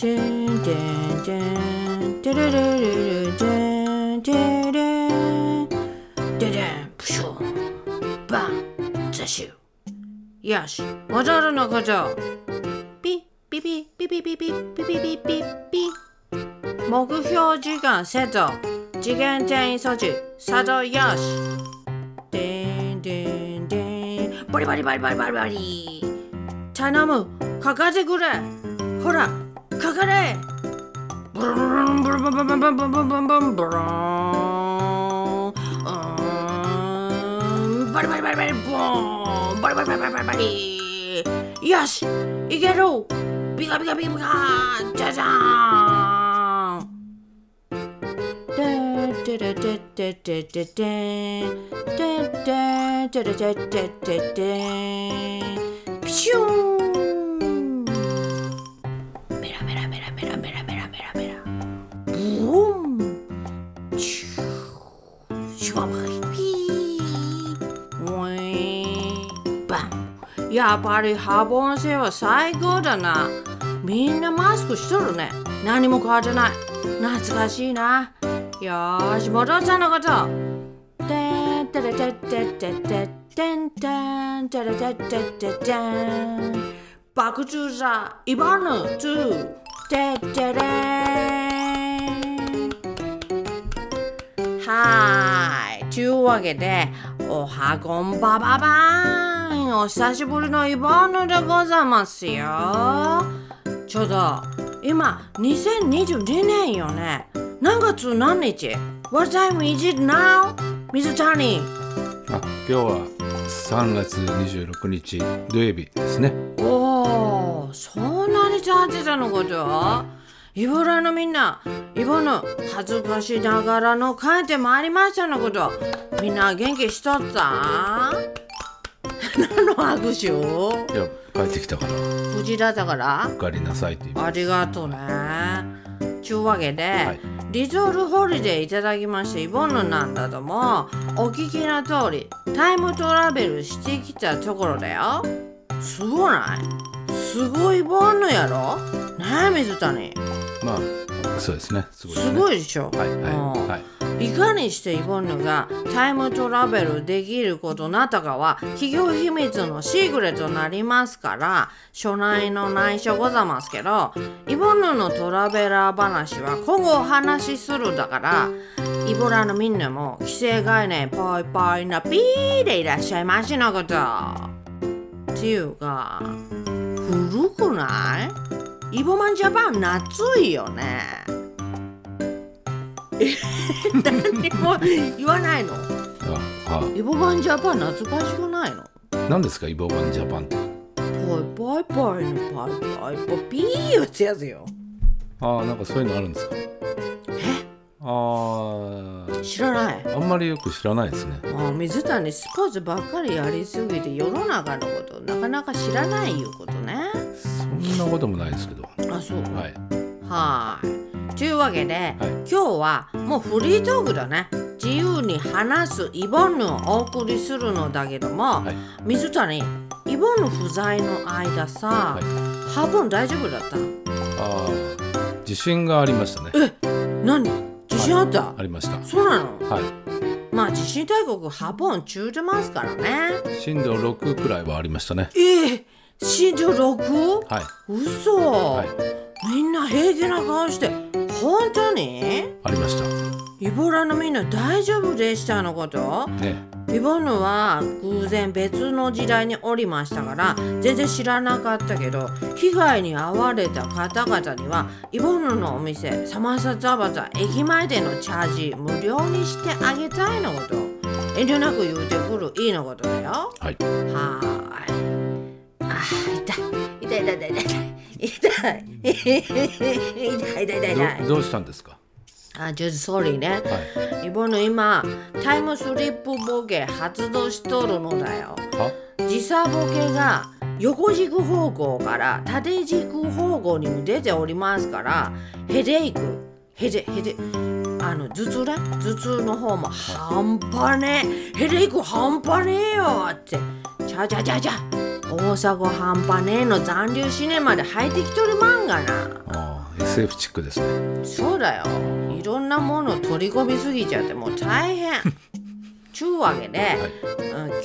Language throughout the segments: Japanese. よし、戻るの小僧。ピッピピピピピピピピピピピ。目標時間せず、次元転移措置、作動よし。でんでんでん。バリバリバリバリバリバリ。頼む、かかせくれ。ほら、かかれ。ブルンブルンブルンブルンブルンブルンブルン。バリバリバリバリブーン。バリバリバリバリバリよしいけろビカビカビカビカじゃじゃーんテレテレテレテレテレテレテレテレテレテレピシューンメラメラメラメラメラメラメラメラブーンシューシュワバイピーウェイやっぱりハボン星は最高だな。みんなマスクしとるね。何も変わってない。懐かしいな。よーし、戻ったのこと。てんてれてってってっててんてんてれてってっててん。バックトゥーザイバヌトゥーてってれー。はーい。というわけで、おはこんばばばーん。お久しぶりのイバーヌでございますよ。ちょうど今2022年よね。何月何日 What time is it now? 水谷、あ、今日は3月26日土曜日ですね。おー、そんなに経ってたのこと。イボラのみんな、イボの恥ずかしながらの帰ってまいりましたのこと。みんな元気しとった何の握手を？いや、帰ってきたから。無事だったから。お帰りなさいって言います。ありがとうね。ちゅうわけで、はい、リゾールホリデーいただきましたイボヌなんだども、お聞きの通りタイムトラベルしてきたところだよ。すごない？すごいイボヌやろ？ねえ水谷。まあそうですね。すごいですね。すごいでしょ。はいはいはい。いかにしてイボヌがタイムトラベルできることになったかは企業秘密のシークレットになりますから所内の内緒ござますけど、イボヌのトラベラー話は今後お話しするだから、イボラのみんなも規制概念ぽいぽいなピーでいらっしゃいましのこと。っていうか古くない？イボマンジャパン夏いよね。何も言わないの？イボマンジャパン懐かしくないの？何ですかイボマンジャパンって？ぽいぽいぽいのぽいぽいぽいピーってやつよ。ああ、なんかそういうのあるんですか？知らない。あんまりよく知らないですね。あ、水谷スポーツばっかりやりすぎて世の中のことなかなか知らないいうことね。そんなこともないですけど。あ、そう。はい。はーい。というわけで、はい、今日はもうフリートークだね。自由に話すイボヌをお送りするのだけども、はい、水谷、イボヌ不在の間さ、はい、ハボン大丈夫だった？あ、地震がありましたね。え、何？地震あった？はい、ありました。そうなの？はい。まあ地震大国ハボン中でますからね。震度6くらいはありましたね。震度 6？ はい。嘘。はい。みんな平気な顔して。本当に？ありました。イボラのみんな大丈夫でしたのこと？ね。イボヌは偶然別の時代におりましたから全然知らなかったけど、被害に遭われた方々にはイボヌのお店サマサザバザ駅前でのチャージ無料にしてあげたいのこと。遠慮なく言うてくるいいのことだよ。はい。はーい。あ、痛い痛い痛い痛い痛い。痛い。どうしたんですか？あ、ちょっとソーリーね。はい、イボヌ今タイムスリップボケ発動しとるのだよ。時差ボケが横軸方向から縦軸方向にも出ておりますから、ヘデイク、頭痛ね、頭痛の方も半端ねえ、ヘデイク半端ねえよってちゃちゃちゃちゃ大阪半端ねえの残留シネマで入ってきとるまんがな。ああ、SF チックですね。そうだよ、いろんなものを取り込みすぎちゃってもう大変ちゅうわけで、はい、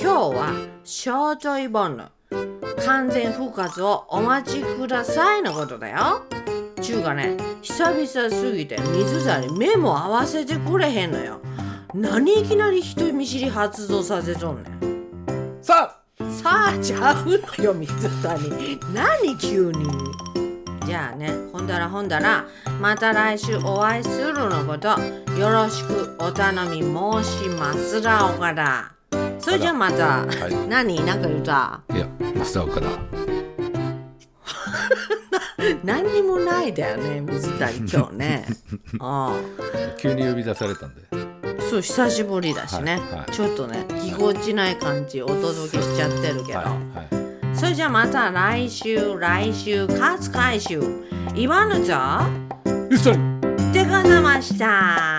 今日はショートイボンヌ完全復活をお待ちくださいのことだよ。ちゅうがね、久々すぎて水谷目も合わせてくれへんのよ。何いきなり人見知り発動させとんねん。さあちゃうのよ水谷何急に。じゃあね、ほんだらまた来週お会いするのことよろしくお頼み申しますらおかだ。それじゃあまた、はい、なんか言うた。いや、マスターおかだ何にもないだよね水谷今日ねああ急に呼び出されたんで、そう久しぶりだしね、はいはい、ちょっとねぎこちない感じお届けしちゃってるけど、はいはい、それじゃあまた来週かつ回収イバヌツァイスタリデカザマシタ。